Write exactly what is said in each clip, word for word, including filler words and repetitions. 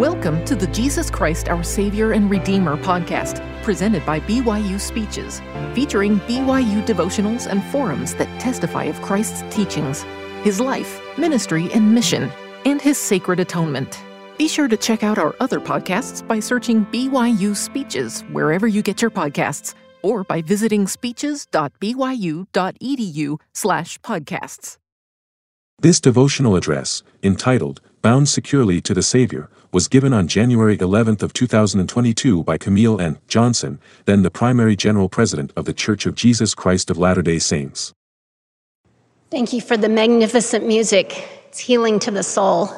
Welcome to the Jesus Christ, Our Savior and Redeemer podcast, presented by B Y U Speeches, featuring B Y U devotionals and forums that testify of Christ's teachings, his life, ministry, and mission, and his sacred atonement. Be sure to check out our other podcasts by searching B Y U Speeches wherever you get your podcasts, or by visiting speeches.byu.edu slash podcasts. This devotional address, entitled, Bound Securely to the Savior, was given on January eleventh of two thousand twenty-two by Camille N. Johnson, then the primary general president of The Church of Jesus Christ of Latter-day Saints. Thank you for the magnificent music. It's healing to the soul.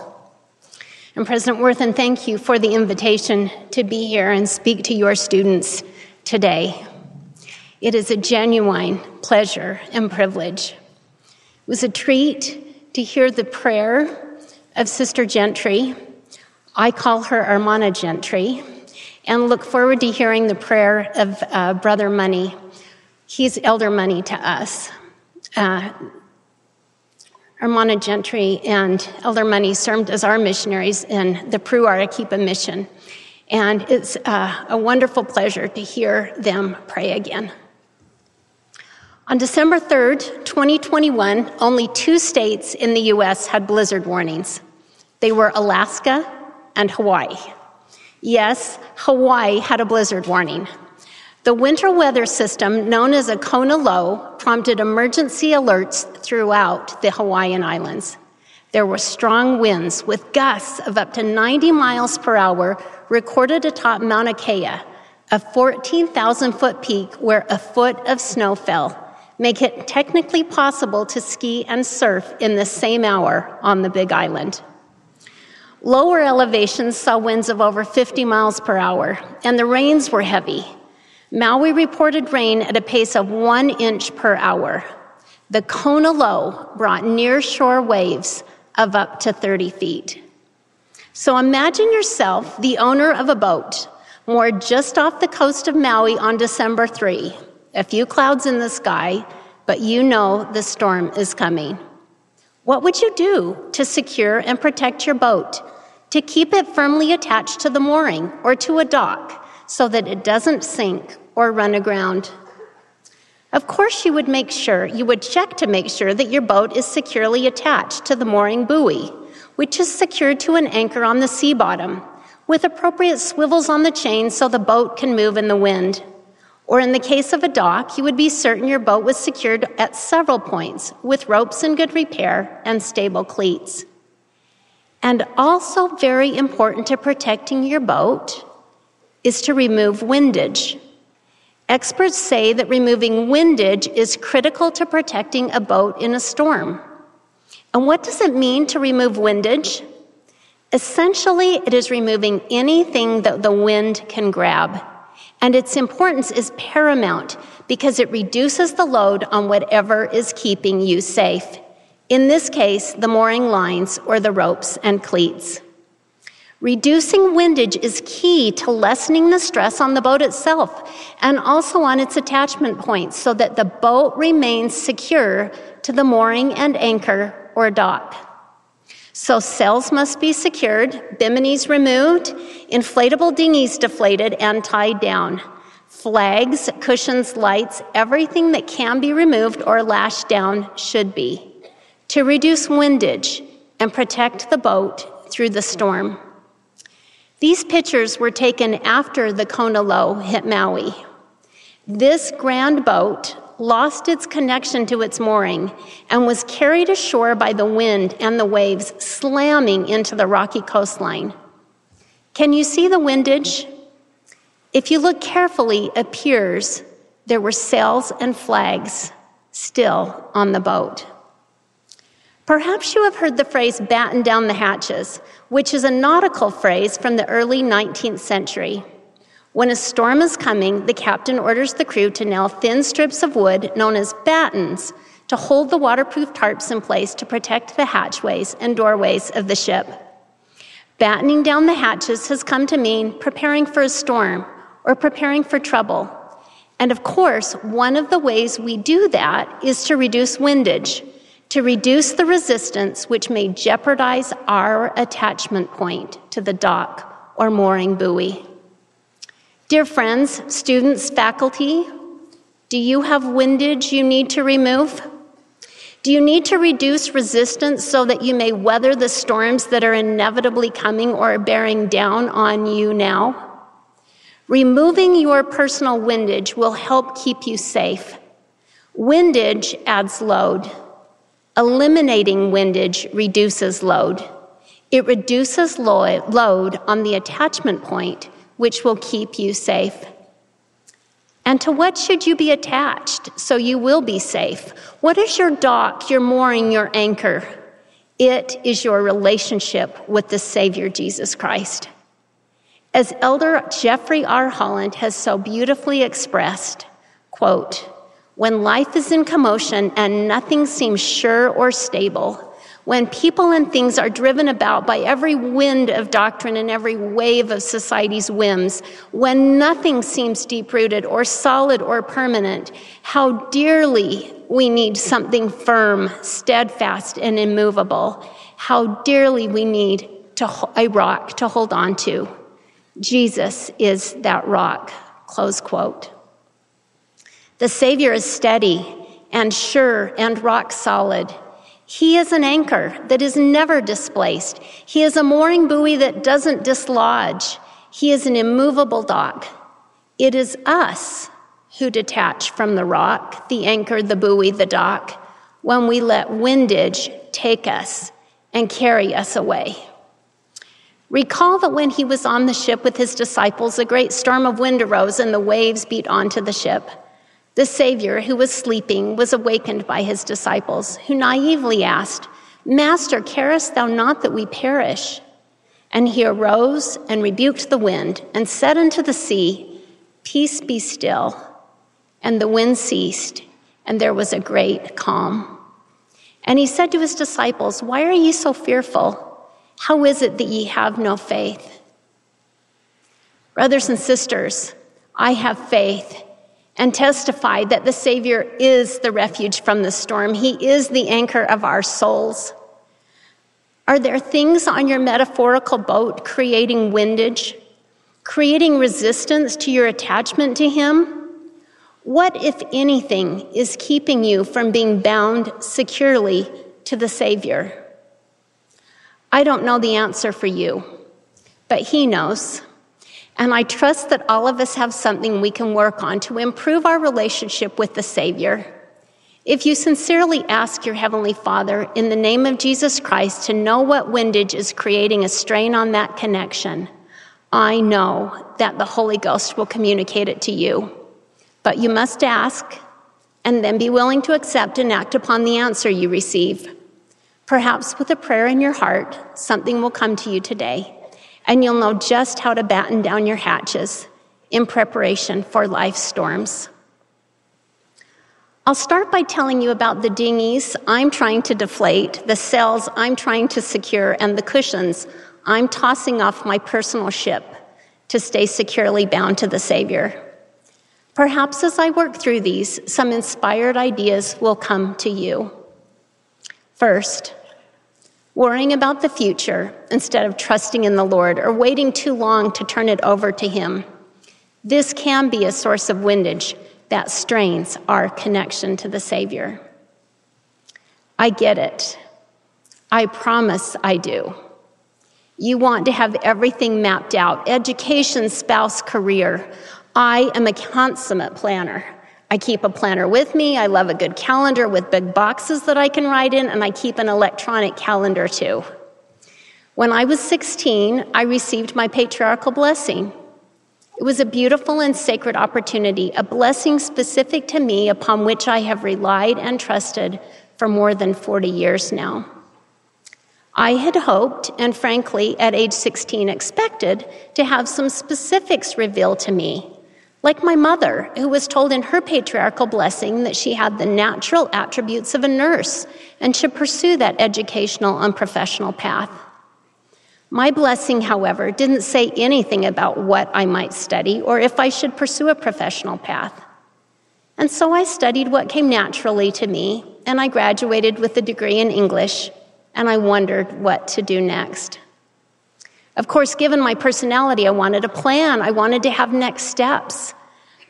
And President Worthen, thank you for the invitation to be here and speak to your students today. It is a genuine pleasure and privilege. It was a treat to hear the prayer of Sister Gentry. I call her Armana Gentry, and look forward to hearing the prayer of uh, Brother Money. He's Elder Money to us. Uh, Armana Gentry and Elder Money served as our missionaries in the Peru Arequipa mission, and it's uh, a wonderful pleasure to hear them pray again. On December third, twenty twenty-one, only two states in the U S had blizzard warnings. They were Alaska and Hawaii. Yes, Hawaii had a blizzard warning. The winter weather system, known as a Kona Low, prompted emergency alerts throughout the Hawaiian Islands. There were strong winds with gusts of up to ninety miles per hour recorded atop Mauna Kea, a fourteen thousand foot peak where a foot of snow fell, make it technically possible to ski and surf in the same hour on the Big Island. Lower elevations saw winds of over fifty miles per hour, and the rains were heavy. Maui reported rain at a pace of one inch per hour. The Kona Low brought near-shore waves of up to thirty feet. So imagine yourself the owner of a boat, moored just off the coast of Maui on December third. A few clouds in the sky, but you know the storm is coming. What would you do to secure and protect your boat, to keep it firmly attached to the mooring or to a dock so that it doesn't sink or run aground? Of course you would make sure, you would check to make sure that your boat is securely attached to the mooring buoy, which is secured to an anchor on the sea bottom, with appropriate swivels on the chain so the boat can move in the wind. Or in the case of a dock, you would be certain your boat was secured at several points with ropes in good repair and stable cleats. And also very important to protecting your boat is to remove windage. Experts say that removing windage is critical to protecting a boat in a storm. And what does it mean to remove windage? Essentially, it is removing anything that the wind can grab. And its importance is paramount because it reduces the load on whatever is keeping you safe. In this case, the mooring lines or the ropes and cleats. Reducing windage is key to lessening the stress on the boat itself and also on its attachment points so that the boat remains secure to the mooring and anchor or dock. So sails must be secured, biminis removed, inflatable dinghies deflated and tied down, flags, cushions, lights, everything that can be removed or lashed down should be, to reduce windage and protect the boat through the storm. These pictures were taken after the Kona Low hit Maui. This grand boat lost its connection to its mooring and was carried ashore by the wind and the waves slamming into the rocky coastline. Can you see the windage? If you look carefully, it appears there were sails and flags still on the boat. Perhaps you have heard the phrase batten down the hatches, which is a nautical phrase from the early nineteenth century. When a storm is coming, the captain orders the crew to nail thin strips of wood known as battens to hold the waterproof tarps in place to protect the hatchways and doorways of the ship. Battening down the hatches has come to mean preparing for a storm or preparing for trouble. And of course, one of the ways we do that is to reduce windage, to reduce the resistance which may jeopardize our attachment point to the dock or mooring buoy. Dear friends, students, faculty, do you have windage you need to remove? Do you need to reduce resistance so that you may weather the storms that are inevitably coming or bearing down on you now? Removing your personal windage will help keep you safe. Windage adds load. Eliminating windage reduces load. It reduces lo- load on the attachment point, which will keep you safe. And to what should you be attached so you will be safe? What is your dock, your mooring, your anchor? It is your relationship with the Savior, Jesus Christ. As Elder Jeffrey R. Holland has so beautifully expressed, quote, "When life is in commotion and nothing seems sure or stable, when people and things are driven about by every wind of doctrine and every wave of society's whims, when nothing seems deep-rooted or solid or permanent, how dearly we need something firm, steadfast, and immovable. How dearly we need to, a rock to hold on to. Jesus is that rock," close quote. The Savior is steady and sure and rock solid. He is an anchor that is never displaced. He is a mooring buoy that doesn't dislodge. He is an immovable dock. It is us who detach from the rock, the anchor, the buoy, the dock, when we let windage take us and carry us away. Recall that when he was on the ship with his disciples, a great storm of wind arose and the waves beat onto the ship. The Savior, who was sleeping, was awakened by his disciples, who naively asked, "Master, carest thou not that we perish?" And he arose and rebuked the wind and said unto the sea, "Peace, be still." And the wind ceased, and there was a great calm. And he said to his disciples, "Why are ye so fearful? How is it that ye have no faith?" Brothers and sisters, I have faith and testify that the Savior is the refuge from the storm. He is the anchor of our souls. Are there things on your metaphorical boat creating windage, creating resistance to your attachment to him? What, if anything, is keeping you from being bound securely to the Savior? I don't know the answer for you, but he knows. And I trust that all of us have something we can work on to improve our relationship with the Savior. If you sincerely ask your Heavenly Father in the name of Jesus Christ to know what windage is creating a strain on that connection, I know that the Holy Ghost will communicate it to you. But you must ask and then be willing to accept and act upon the answer you receive. Perhaps with a prayer in your heart, something will come to you today, and you'll know just how to batten down your hatches in preparation for life's storms. I'll start by telling you about the dinghies I'm trying to deflate, the sails I'm trying to secure, and the cushions I'm tossing off my personal ship to stay securely bound to the Savior. Perhaps as I work through these, some inspired ideas will come to you. First, worrying about the future instead of trusting in the Lord or waiting too long to turn it over to him. This can be a source of windage that strains our connection to the Savior. I get it. I promise I do. You want to have everything mapped out: education, spouse, career. I am a consummate planner. I keep a planner with me. I love a good calendar with big boxes that I can write in, and I keep an electronic calendar too. When I was sixteen, I received my patriarchal blessing. It was a beautiful and sacred opportunity, a blessing specific to me upon which I have relied and trusted for more than forty years now. I had hoped, and frankly, at age sixteen, expected to have some specifics revealed to me, like my mother, who was told in her patriarchal blessing that she had the natural attributes of a nurse and should pursue that educational and professional path. My blessing, however, didn't say anything about what I might study or if I should pursue a professional path. And so I studied what came naturally to me, and I graduated with a degree in English, and I wondered what to do next. Of course, given my personality, I wanted a plan. I wanted to have next steps.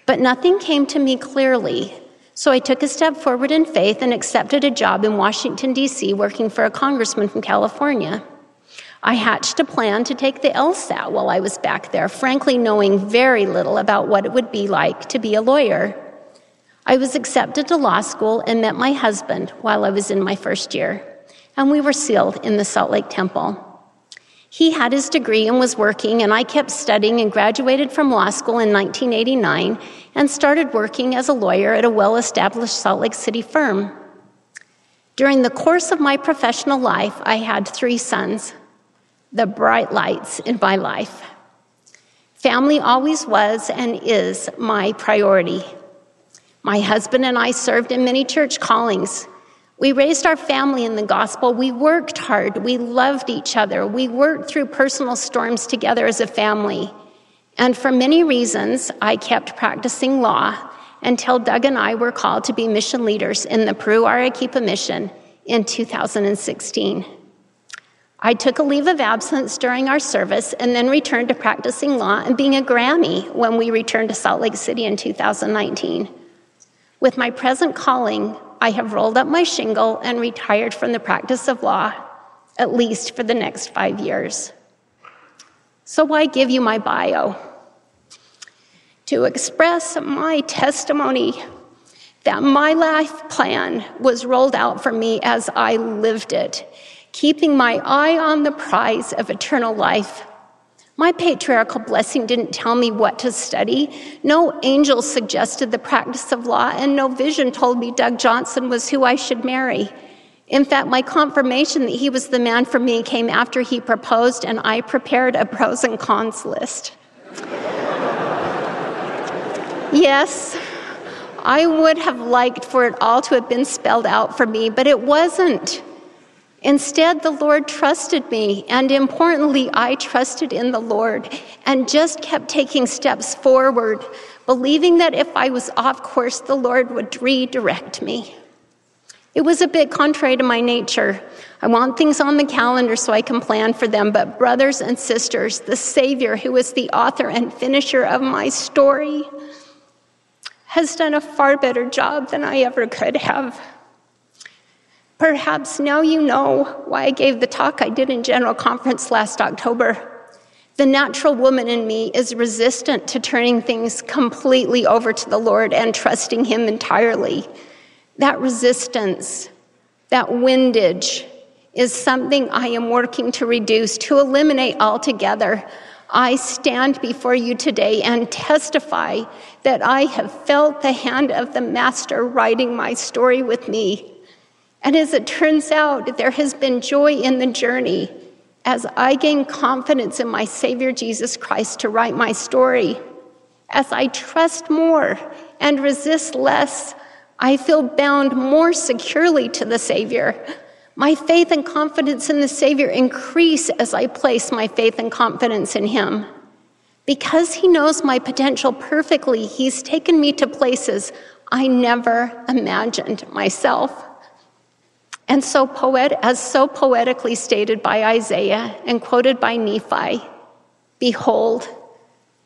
But nothing came to me clearly. So I took a step forward in faith and accepted a job in Washington, D C, working for a congressman from California. I hatched a plan to take the LSAT while I was back there, frankly knowing very little about what it would be like to be a lawyer. I was accepted to law school and met my husband while I was in my first year, and we were sealed in the Salt Lake Temple. He had his degree and was working, and I kept studying and graduated from law school in nineteen eighty-nine and started working as a lawyer at a well-established Salt Lake City firm. During the course of my professional life, I had three sons, the bright lights in my life. Family always was and is my priority. My husband and I served in many church callings. We raised our family in the gospel. We worked hard. We loved each other. We worked through personal storms together as a family. And for many reasons, I kept practicing law until Doug and I were called to be mission leaders in the Peru Arequipa mission in two thousand sixteen. I took a leave of absence during our service and then returned to practicing law and being a Grammy when we returned to Salt Lake City in two thousand nineteen. With my present calling, I have rolled up my shingle and retired from the practice of law, at least for the next five years. So why give you my bio? To express my testimony that my life plan was rolled out for me as I lived it, keeping my eye on the prize of eternal life. My patriarchal blessing didn't tell me what to study. No angel suggested the practice of law, and no vision told me Doug Johnson was who I should marry. In fact, my confirmation that he was the man for me came after he proposed, and I prepared a pros and cons list. Yes, I would have liked for it all to have been spelled out for me, but it wasn't. Instead, the Lord trusted me, and importantly, I trusted in the Lord and just kept taking steps forward, believing that if I was off course, the Lord would redirect me. It was a bit contrary to my nature. I want things on the calendar so I can plan for them, but brothers and sisters, the Savior, who is the author and finisher of my story, has done a far better job than I ever could have. Perhaps now you know why I gave the talk I did in General Conference last October. The natural woman in me is resistant to turning things completely over to the Lord and trusting Him entirely. That resistance, that windage, is something I am working to reduce, to eliminate altogether. I stand before you today and testify that I have felt the hand of the Master writing my story with me. And as it turns out, there has been joy in the journey as I gain confidence in my Savior Jesus Christ to write my story. As I trust more and resist less, I feel bound more securely to the Savior. My faith and confidence in the Savior increase as I place my faith and confidence in Him. Because He knows my potential perfectly, He's taken me to places I never imagined myself. And so poet, as so poetically stated by Isaiah and quoted by Nephi, "Behold,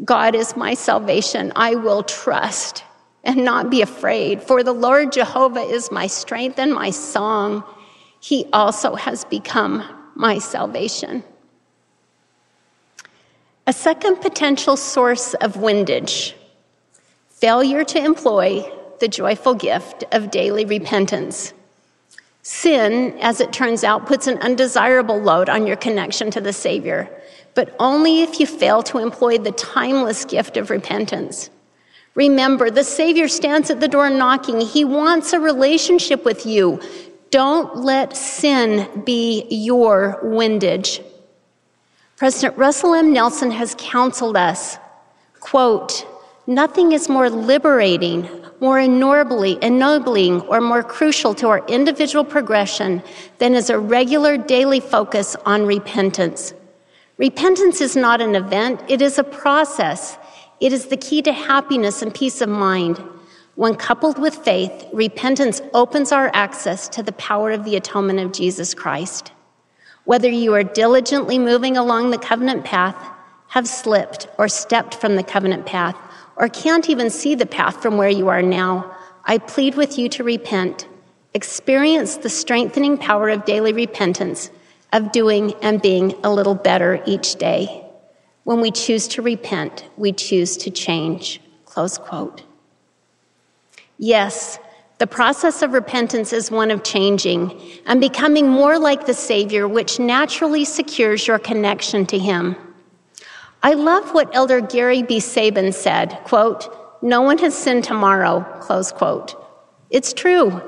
God is my salvation. I will trust and not be afraid, for the Lord Jehovah is my strength and my song. He also has become my salvation." A second potential source of windage: failure to employ the joyful gift of daily repentance. Sin, as it turns out, puts an undesirable load on your connection to the Savior, but only if you fail to employ the timeless gift of repentance. Remember, the Savior stands at the door knocking. He wants a relationship with you. Don't let sin be your windage. President Russell M. Nelson has counseled us, quote, "Nothing is more liberating, more ennobling, or more crucial to our individual progression than is a regular daily focus on repentance. Repentance is not an event, it is a process. It is the key to happiness and peace of mind. When coupled with faith, repentance opens our access to the power of the atonement of Jesus Christ. whether you are diligently moving along the covenant path, have slipped or stepped from the covenant path, or can't even see the path from where you are now, I plead with you to repent. Experience the strengthening power of daily repentance, of doing and being a little better each day. When we choose to repent, we choose to change." Close quote. Yes, the process of repentance is one of changing and becoming more like the Savior, which naturally secures your connection to Him. I love what Elder Gary B. Sabin said, quote, "No one has sinned tomorrow," close quote. It's true.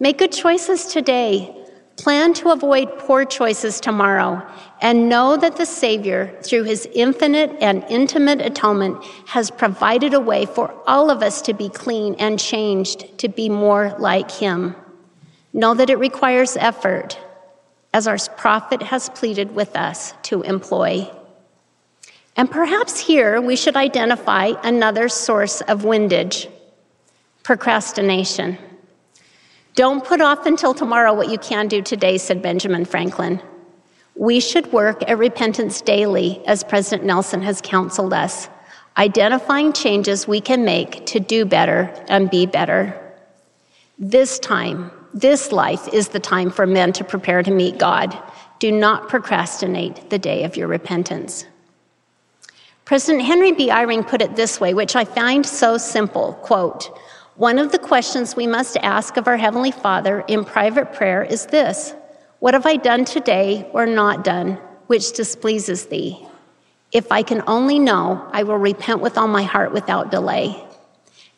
Make good choices today. Plan to avoid poor choices tomorrow, and know that the Savior, through His infinite and intimate atonement, has provided a way for all of us to be clean and changed to be more like Him. Know that it requires effort, as our prophet has pleaded with us to employ. And perhaps here we should identify another source of windage: procrastination. "Don't put off until tomorrow what you can do today," said Benjamin Franklin. We should work at repentance daily, as President Nelson has counseled us, identifying changes we can make to do better and be better. This time, this life is the time for men to prepare to meet God. Do not procrastinate the day of your repentance. President Henry B. Eyring put it this way, which I find so simple, quote, "One of the questions we must ask of our Heavenly Father in private prayer is this: what have I done today or not done which displeases Thee? If I can only know, I will repent with all my heart without delay."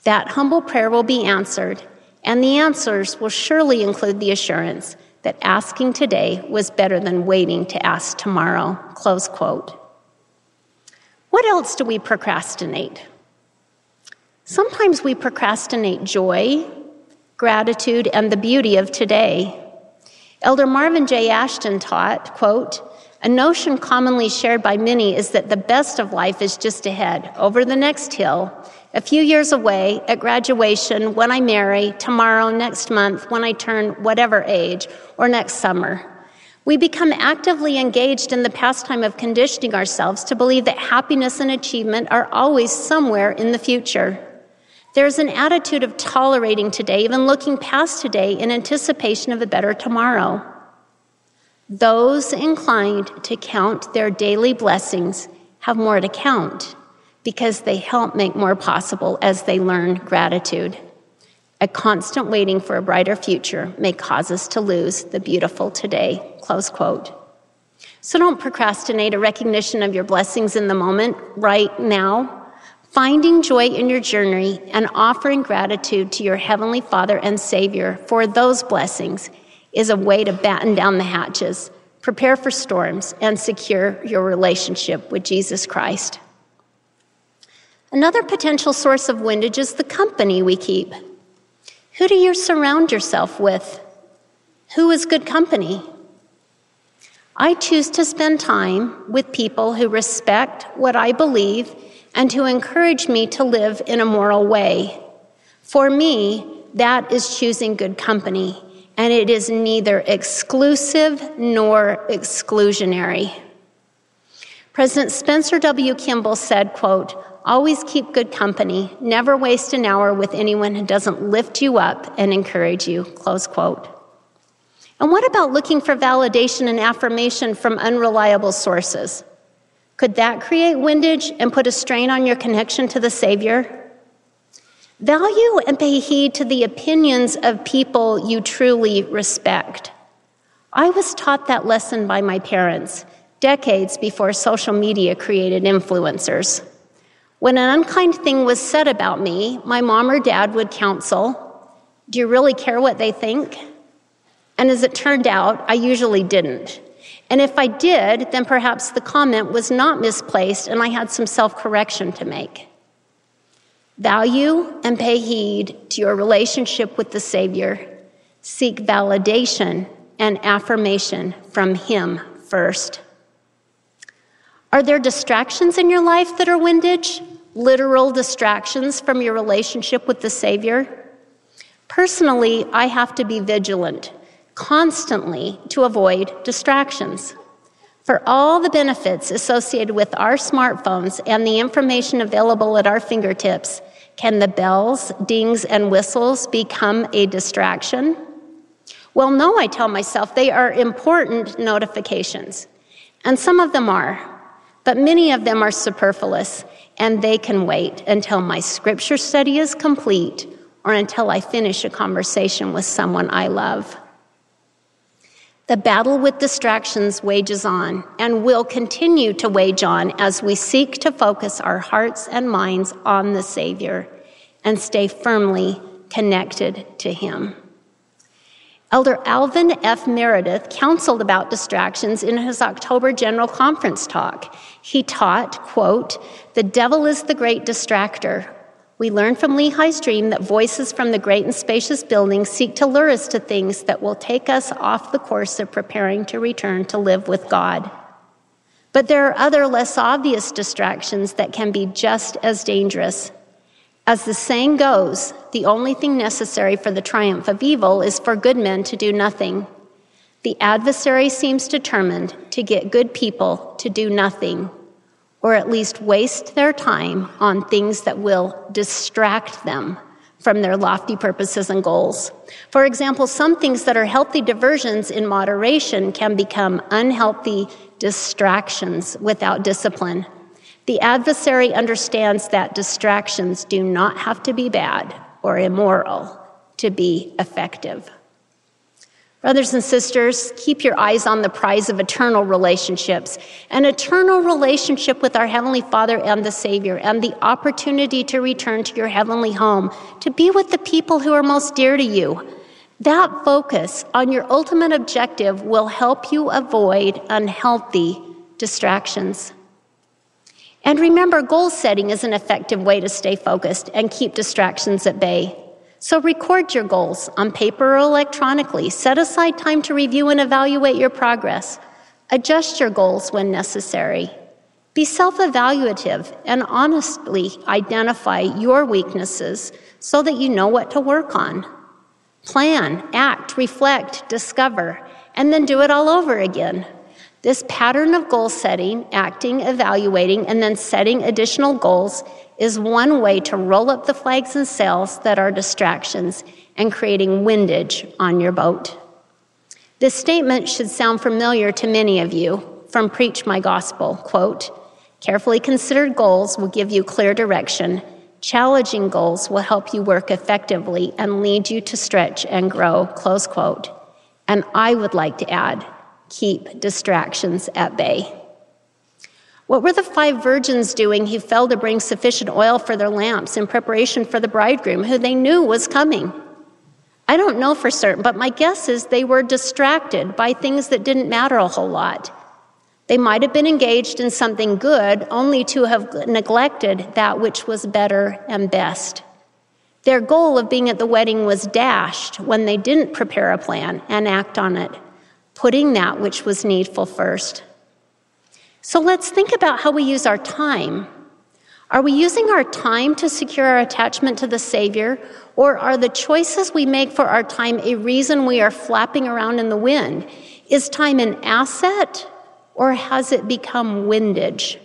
That humble prayer will be answered, and the answers will surely include the assurance that asking today was better than waiting to ask tomorrow. Close quote. What else do we procrastinate? Sometimes we procrastinate joy, gratitude, and the beauty of today. Elder Marvin J. Ashton taught, quote, "A notion commonly shared by many is that the best of life is just ahead, over the next hill, a few years away, at graduation, when I marry, tomorrow, next month, when I turn whatever age, or next summer." We become actively engaged in the pastime of conditioning ourselves to believe that happiness and achievement are always somewhere in the future. There's an attitude of tolerating today, even looking past today in anticipation of a better tomorrow. Those inclined to count their daily blessings have more to count, because they help make more possible as they learn gratitude. A constant waiting for a brighter future may cause us to lose the beautiful today, close quote. So don't procrastinate a recognition of your blessings in the moment, right now. Finding joy in your journey and offering gratitude to your Heavenly Father and Savior for those blessings is a way to batten down the hatches, prepare for storms, and secure your relationship with Jesus Christ. Another potential source of windage is the company we keep. Who do you surround yourself with? Who is good company? I choose to spend time with people who respect what I believe and to encourage me to live in a moral way. For me, that is choosing good company, and it is neither exclusive nor exclusionary. President Spencer W. Kimball said, quote, "Always keep good company. Never waste an hour with anyone who doesn't lift you up and encourage you," close quote. And what about looking for validation and affirmation from unreliable sources? Could that create windage and put a strain on your connection to the Savior? Value and pay heed to the opinions of people you truly respect. I was taught that lesson by my parents decades before social media created influencers. When an unkind thing was said about me, my mom or dad would counsel, "Do you really care what they think?" And as it turned out, I usually didn't. And if I did, then perhaps the comment was not misplaced and I had some self-correction to make. Value and pay heed to your relationship with the Savior. Seek validation and affirmation from Him first. Are there distractions in your life that are windage? Literal distractions from your relationship with the Savior? Personally, I have to be vigilant constantly to avoid distractions. For all the benefits associated with our smartphones and the information available at our fingertips, can the bells, dings, and whistles become a distraction? Well, no, I tell myself, they are important notifications. And some of them are, but many of them are superfluous, and they can wait until my scripture study is complete or until I finish a conversation with someone I love. The battle with distractions wages on and will continue to wage on as we seek to focus our hearts and minds on the Savior and stay firmly connected to Him. Elder Alvin F. Meredith counseled about distractions in his October General Conference talk. He taught, quote, "The devil is the great distractor. We learned from Lehi's dream that voices from the great and spacious building seek to lure us to things that will take us off the course of preparing to return to live with God. But there are other less obvious distractions that can be just as dangerous. As the saying goes, the only thing necessary for the triumph of evil is for good men to do nothing. The adversary seems determined to get good people to do nothing, or at least waste their time on things that will distract them from their lofty purposes and goals. For example, some things that are healthy diversions in moderation can become unhealthy distractions without discipline. The adversary understands that distractions do not have to be bad or immoral to be effective." Brothers and sisters, keep your eyes on the prize of eternal relationships, an eternal relationship with our Heavenly Father and the Savior, and the opportunity to return to your heavenly home, to be with the people who are most dear to you. That focus on your ultimate objective will help you avoid unhealthy distractions. And remember, goal setting is an effective way to stay focused and keep distractions at bay. So record your goals on paper or electronically. Set aside time to review and evaluate your progress. Adjust your goals when necessary. Be self-evaluative and honestly identify your weaknesses so that you know what to work on. Plan, act, reflect, discover, and then do it all over again. This pattern of goal setting, acting, evaluating, and then setting additional goals is one way to roll up the flags and sails that are distractions and creating windage on your boat. This statement should sound familiar to many of you from Preach My Gospel, quote, "Carefully considered goals will give you clear direction. Challenging goals will help you work effectively and lead you to stretch and grow," close quote. And I would like to add, keep distractions at bay. What were the five virgins doing who failed to bring sufficient oil for their lamps in preparation for the bridegroom who they knew was coming? I don't know for certain, but my guess is they were distracted by things that didn't matter a whole lot. They might have been engaged in something good only to have neglected that which was better and best. Their goal of being at the wedding was dashed when they didn't prepare a plan and act on it, putting that which was needful first. So let's think about how we use our time. Are we using our time to secure our attachment to the Savior, or are the choices we make for our time a reason we are flapping around in the wind? Is time an asset, or has it become windage?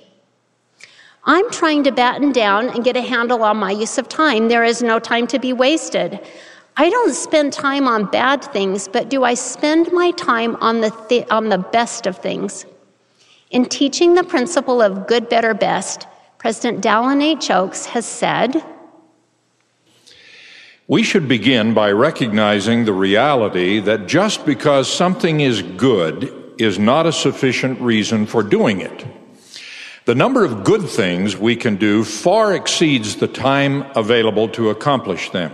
I'm trying to batten down and get a handle on my use of time. There is no time to be wasted. I don't spend time on bad things, but do I spend my time on the th- on the best of things? In teaching the principle of good, better, best, President Dallin H. Oaks has said, "We should begin by recognizing the reality that just because something is good is not a sufficient reason for doing it. The number of good things we can do far exceeds the time available to accomplish them.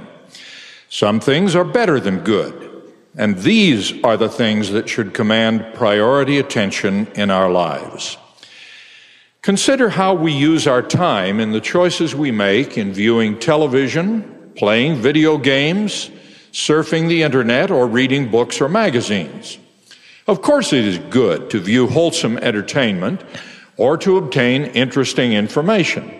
Some things are better than good, and these are the things that should command priority attention in our lives. Consider how we use our time in the choices we make in viewing television, playing video games, surfing the internet, or reading books or magazines. Of course it is good to view wholesome entertainment or to obtain interesting information.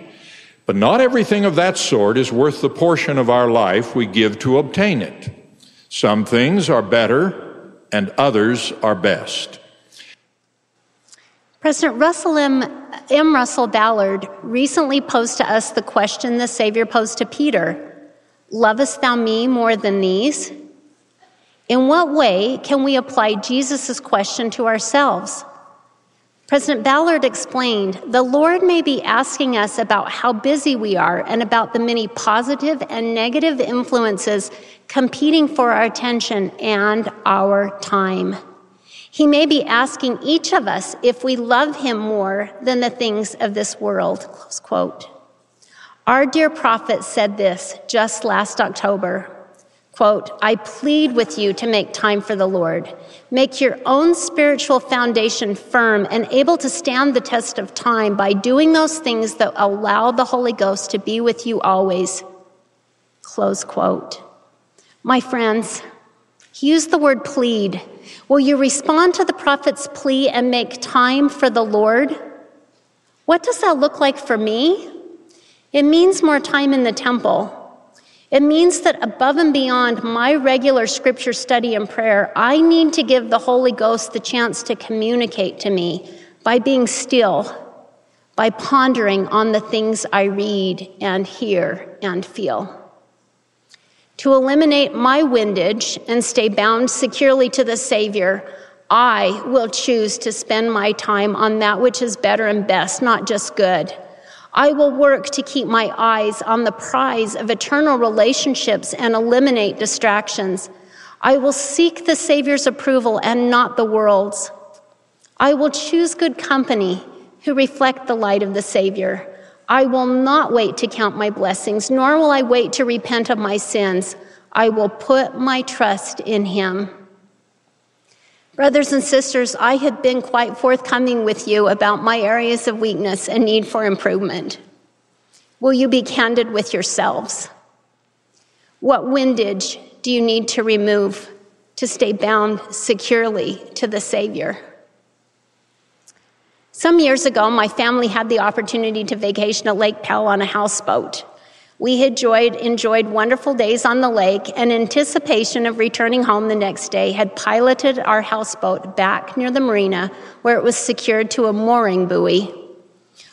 But not everything of that sort is worth the portion of our life we give to obtain it. Some things are better and others are best." President Russell M. M. Russell Ballard recently posed to us the question the Savior posed to Peter, "Lovest thou me more than these?" In what way can we apply Jesus' question to ourselves? President Ballard explained, the Lord may be asking us about how busy we are and about the many positive and negative influences competing for our attention and our time. He may be asking each of us if we love him more than the things of this world, close quote. Our dear prophet said this just last October. Quote, I plead with you to make time for the Lord. Make your own spiritual foundation firm and able to stand the test of time by doing those things that allow the Holy Ghost to be with you always. Close quote. My friends, he used the word plead. Will you respond to the prophet's plea and make time for the Lord? What does that look like for me? It means more time in the temple. It means that above and beyond my regular scripture study and prayer, I need to give the Holy Ghost the chance to communicate to me by being still, by pondering on the things I read and hear and feel. To eliminate my windage and stay bound securely to the Savior, I will choose to spend my time on that which is better and best, not just good. I will work to keep my eyes on the prize of eternal relationships and eliminate distractions. I will seek the Savior's approval and not the world's. I will choose good company who reflect the light of the Savior. I will not wait to count my blessings, nor will I wait to repent of my sins. I will put my trust in him. Brothers and sisters, I have been quite forthcoming with you about my areas of weakness and need for improvement. Will you be candid with yourselves? What windage do you need to remove to stay bound securely to the Savior? Some years ago, my family had the opportunity to vacation at Lake Powell on a houseboat. We had enjoyed, enjoyed wonderful days on the lake, and anticipation of returning home the next day had piloted our houseboat back near the marina where it was secured to a mooring buoy.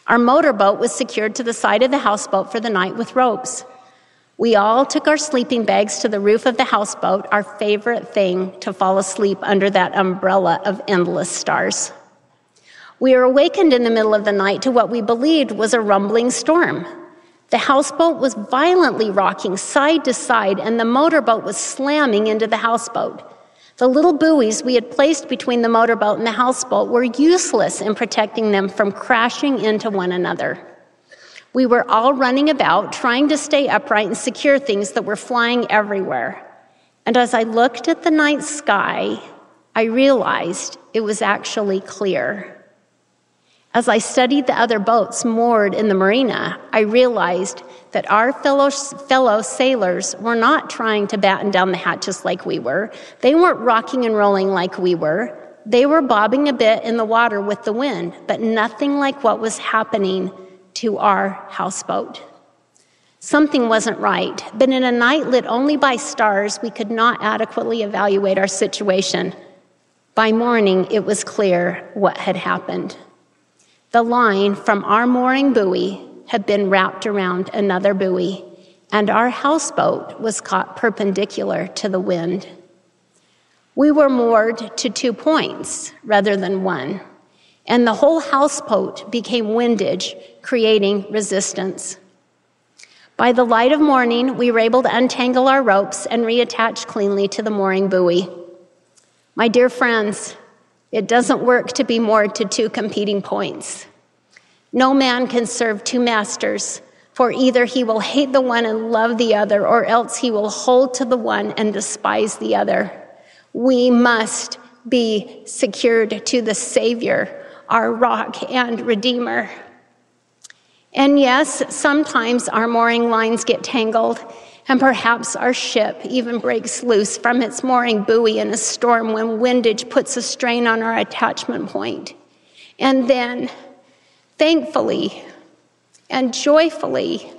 Our motorboat was secured to the side of the houseboat for the night with ropes. We all took our sleeping bags to the roof of the houseboat, our favorite thing to fall asleep under that umbrella of endless stars. We were awakened in the middle of the night to what we believed was a rumbling storm. The houseboat was violently rocking side to side, and the motorboat was slamming into the houseboat. The little buoys we had placed between the motorboat and the houseboat were useless in protecting them from crashing into one another. We were all running about, trying to stay upright and secure things that were flying everywhere. And as I looked at the night sky, I realized it was actually clear. As I studied the other boats moored in the marina, I realized that our fellow, fellow sailors were not trying to batten down the hatches like we were. They weren't rocking and rolling like we were. They were bobbing a bit in the water with the wind, but nothing like what was happening to our houseboat. Something wasn't right, but in a night lit only by stars, we could not adequately evaluate our situation. By morning, it was clear what had happened. The line from our mooring buoy had been wrapped around another buoy, and our houseboat was caught perpendicular to the wind. We were moored to two points rather than one, and the whole houseboat became windage, creating resistance. By the light of morning, we were able to untangle our ropes and reattach cleanly to the mooring buoy. My dear friends, it doesn't work to be moored to two competing points. No man can serve two masters, for either he will hate the one and love the other, or else he will hold to the one and despise the other. We must be secured to the Savior, our rock and Redeemer. And yes, sometimes our mooring lines get tangled, and perhaps our ship even breaks loose from its mooring buoy in a storm when windage puts a strain on our attachment point. And then, thankfully and joyfully,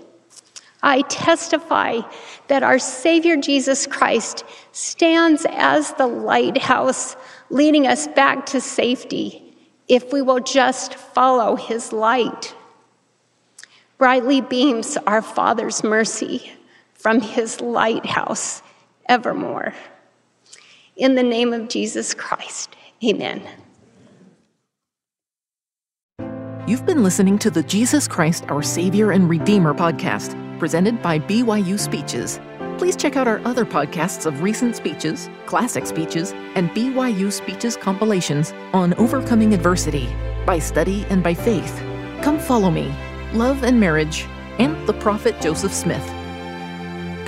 I testify that our Savior Jesus Christ stands as the lighthouse, leading us back to safety, if we will just follow his light. Brightly beams our Father's mercy from his lighthouse evermore. In the name of Jesus Christ, amen. You've been listening to the Jesus Christ, Our Savior and Redeemer podcast, presented by B Y U Speeches. Please check out our other podcasts of recent speeches, classic speeches, and B Y U Speeches compilations on overcoming adversity, by study and by faith, Come Follow Me, Love and Marriage, and the Prophet Joseph Smith.